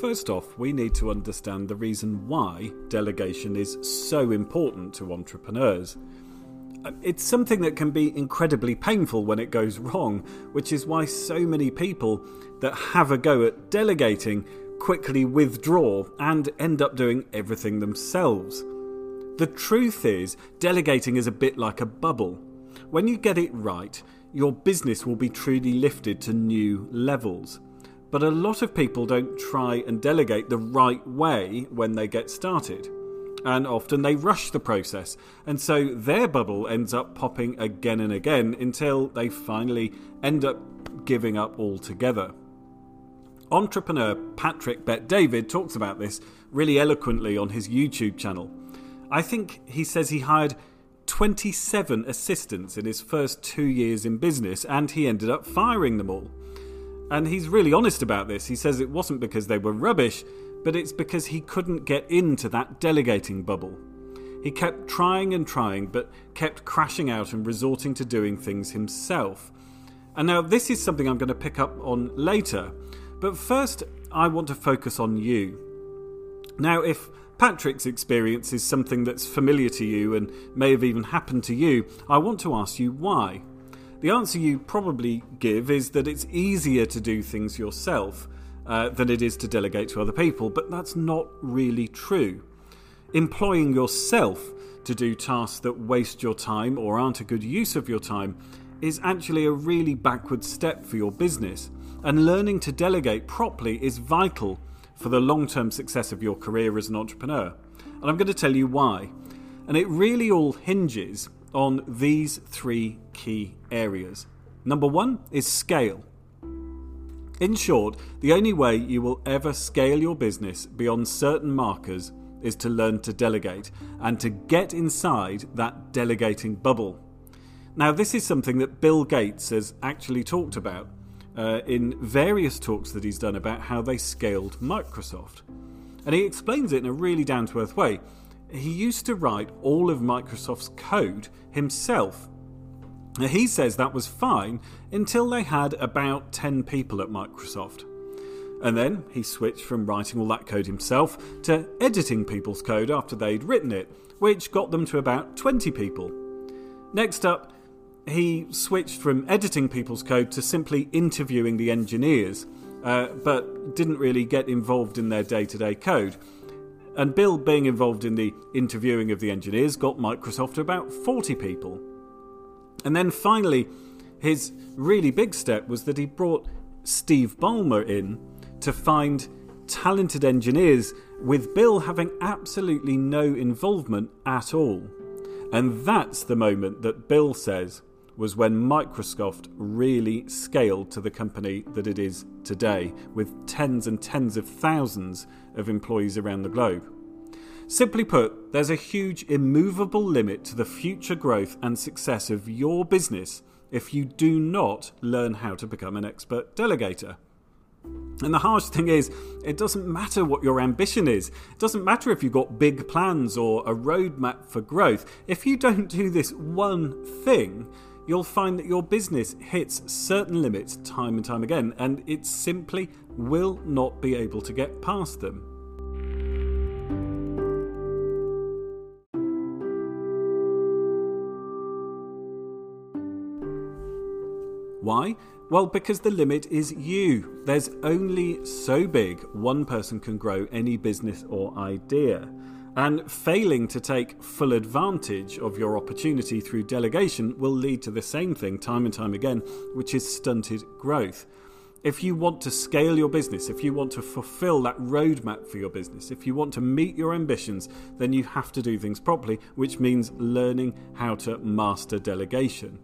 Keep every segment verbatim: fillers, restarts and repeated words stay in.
First off, we need to understand the reason why delegation is so important to entrepreneurs. It's something that can be incredibly painful when it goes wrong, which is why so many people that have a go at delegating quickly withdraw and end up doing everything themselves. The truth is, delegating is a bit like a bubble. When you get it right, your business will be truly lifted to new levels. But a lot of people don't try and delegate the right way when they get started. And often they rush the process, and so their bubble ends up popping again and again until they finally end up giving up altogether. Entrepreneur Patrick Bet-David talks about this really eloquently on his YouTube channel. I think he says he hired twenty-seven assistants in his first two years in business, and he ended up firing them all. And he's really honest about this. He says it wasn't because they were rubbish, but it's because he couldn't get into that delegating bubble. He kept trying and trying, but kept crashing out and resorting to doing things himself. And now this is something I'm going to pick up on later. But first, I want to focus on you. Now, if Patrick's experience is something that's familiar to you and may have even happened to you, I want to ask you why. The answer you probably give is that it's easier to do things yourself uh, than it is to delegate to other people, but that's not really true. Employing yourself to do tasks that waste your time or aren't a good use of your time is actually a really backward step for your business, and learning to delegate properly is vital for the long-term success of your career as an entrepreneur. And I'm going to tell you why. And it really all hinges on these three key areas. Number one is scale. In short, the only way you will ever scale your business beyond certain markers is to learn to delegate and to get inside that delegating bubble. Now, this is something that Bill Gates has actually talked about uh, in various talks that he's done about how they scaled Microsoft. And he explains it in a really down-to-earth way. He used to write all of Microsoft's code himself. Now, he says that was fine until they had about ten people at Microsoft. And then he switched from writing all that code himself to editing people's code after they'd written it, which got them to about twenty people. Next up, he switched from editing people's code to simply interviewing the engineers, uh, but didn't really get involved in their day-to-day code. And Bill being involved in the interviewing of the engineers got Microsoft to about forty people. And then finally, his really big step was that he brought Steve Ballmer in to find talented engineers, with Bill having absolutely no involvement at all. And that's the moment that Bill says was when Microsoft really scaled to the company that it is today, with tens and tens of thousands of employees around the globe. Simply put, there's a huge immovable limit to the future growth and success of your business if you do not learn how to become an expert delegator. And the harsh thing is, it doesn't matter what your ambition is. It doesn't matter if you've got big plans or a roadmap for growth. If you don't do this one thing, you'll find that your business hits certain limits time and time again, and it simply will not be able to get past them. Why? Well, because the limit is you. There's only so big one person can grow any business or idea. And failing to take full advantage of your opportunity through delegation will lead to the same thing time and time again, which is stunted growth. If you want to scale your business, if you want to fulfill that roadmap for your business, if you want to meet your ambitions, then you have to do things properly, which means learning how to master delegation.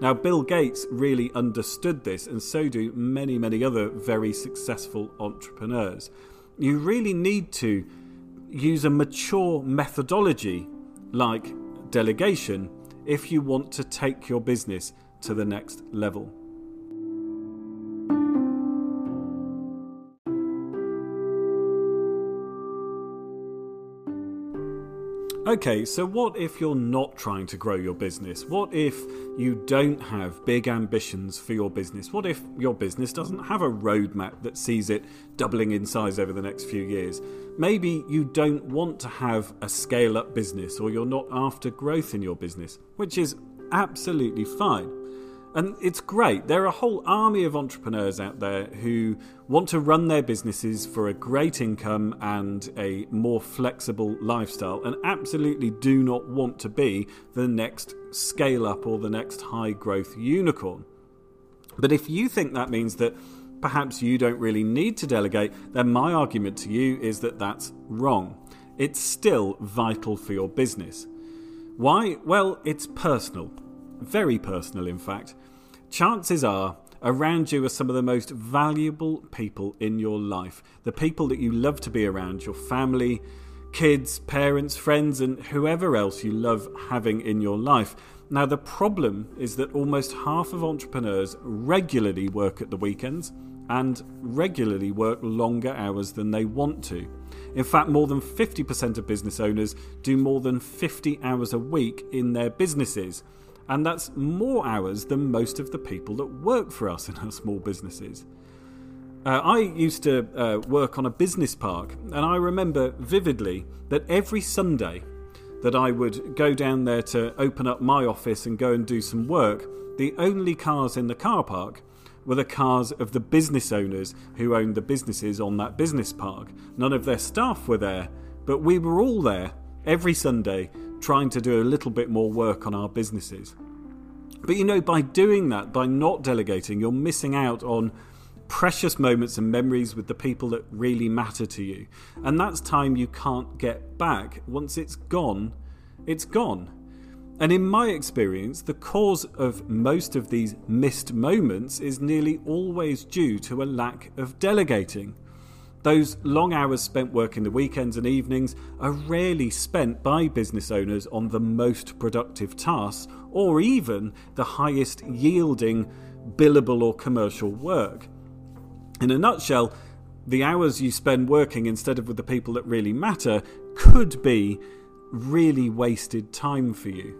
Now, Bill Gates really understood this, and so do many, many other very successful entrepreneurs. You really need to use a mature methodology like delegation if you want to take your business to the next level. Okay, so what if you're not trying to grow your business? What if you don't have big ambitions for your business? What if your business doesn't have a roadmap that sees it doubling in size over the next few years? Maybe you don't want to have a scale-up business, or you're not after growth in your business, which is absolutely fine. And it's great. There are a whole army of entrepreneurs out there who want to run their businesses for a great income and a more flexible lifestyle, and absolutely do not want to be the next scale up or the next high growth unicorn. But if you think that means that perhaps you don't really need to delegate, then my argument to you is that that's wrong. It's still vital for your business. Why? Well, it's personal. Very personal, in fact. Chances are around you are some of the most valuable people in your life. The people that you love to be around, your family, kids, parents, friends, and whoever else you love having in your life. Now, the problem is that almost half of entrepreneurs regularly work at the weekends and regularly work longer hours than they want to. In fact, more than fifty percent of business owners do more than fifty hours a week in their businesses. And that's more hours than most of the people that work for us in our small businesses. Uh, I used to uh, work on a business park, and I remember vividly that every Sunday that I would go down there to open up my office and go and do some work, the only cars in the car park were the cars of the business owners who owned the businesses on that business park. None of their staff were there, but we were all there every Sunday trying to do a little bit more work on our businesses. But you know, by doing that, by not delegating, you're missing out on precious moments and memories with the people that really matter to you. And that's time you can't get back. Once it's gone, it's gone. And in my experience, the cause of most of these missed moments is nearly always due to a lack of delegating. Those long hours spent working the weekends and evenings are rarely spent by business owners on the most productive tasks, or even the highest yielding billable or commercial work. In a nutshell, the hours you spend working instead of with the people that really matter could be really wasted time for you.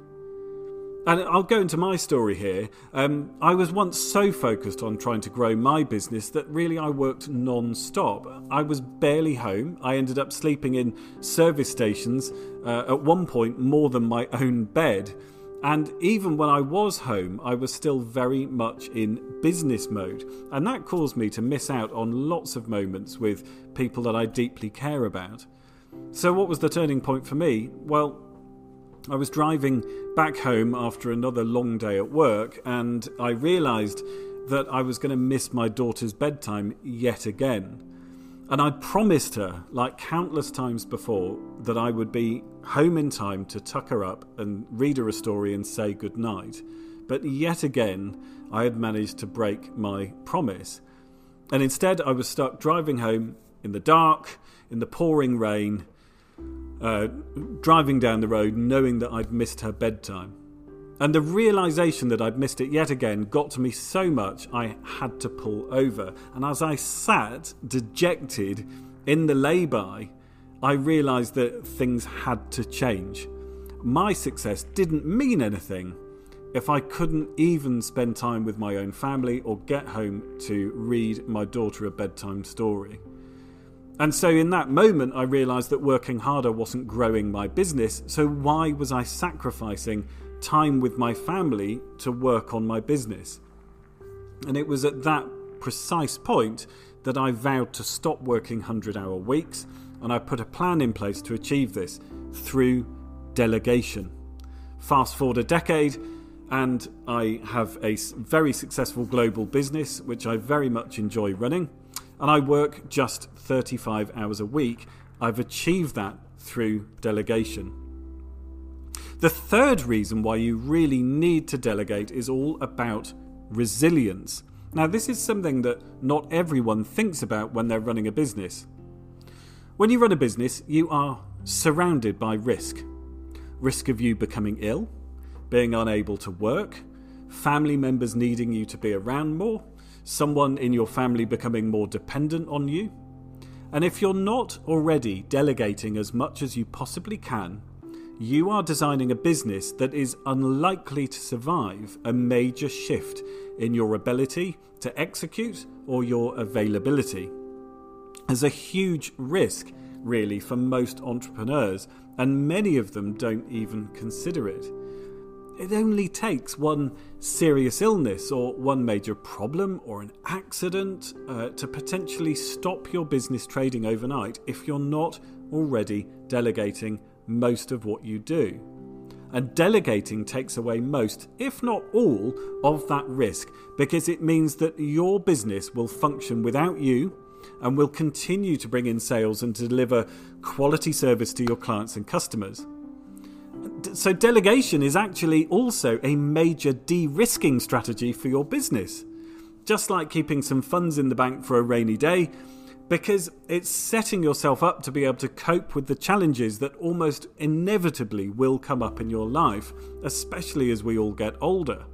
And I'll go into my story here. Um, I was once so focused on trying to grow my business that really I worked non-stop. I was barely home. I ended up sleeping in service stations, uh, at one point more than my own bed. And even when I was home, I was still very much in business mode. And that caused me to miss out on lots of moments with people that I deeply care about. So what was the turning point for me? Well, I was driving back home after another long day at work, and I realised that I was going to miss my daughter's bedtime yet again. And I promised her, like countless times before, that I would be home in time to tuck her up and read her a story and say goodnight. But yet again, I had managed to break my promise. And instead, I was stuck driving home in the dark, in the pouring rain, Uh, driving down the road knowing that I'd missed her bedtime. And the realisation that I'd missed it yet again got to me so much I had to pull over. And as I sat dejected in the lay-by, I realised that things had to change. My success didn't mean anything if I couldn't even spend time with my own family or get home to read my daughter a bedtime story. And so in that moment, I realised that working harder wasn't growing my business, so why was I sacrificing time with my family to work on my business? And it was at that precise point that I vowed to stop working one hundred hour weeks, and I put a plan in place to achieve this through delegation. Fast forward a decade, and I have a very successful global business, which I very much enjoy running. And I work just thirty-five hours a week. I've achieved that through delegation. The third reason why you really need to delegate is all about resilience. Now, this is something that not everyone thinks about when they're running a business. When you run a business, you are surrounded by risk. Risk of you becoming ill, being unable to work, family members needing you to be around more, someone in your family becoming more dependent on you. And if you're not already delegating as much as you possibly can, you are designing a business that is unlikely to survive a major shift in your ability to execute or your availability. There's a huge risk, really, for most entrepreneurs, and many of them don't even consider it. It only takes one serious illness or one major problem or an accident uh, to potentially stop your business trading overnight if you're not already delegating most of what you do. And delegating takes away most, if not all, of that risk, because it means that your business will function without you and will continue to bring in sales and to deliver quality service to your clients and customers. So delegation is actually also a major de-risking strategy for your business, just like keeping some funds in the bank for a rainy day, because it's setting yourself up to be able to cope with the challenges that almost inevitably will come up in your life, especially as we all get older.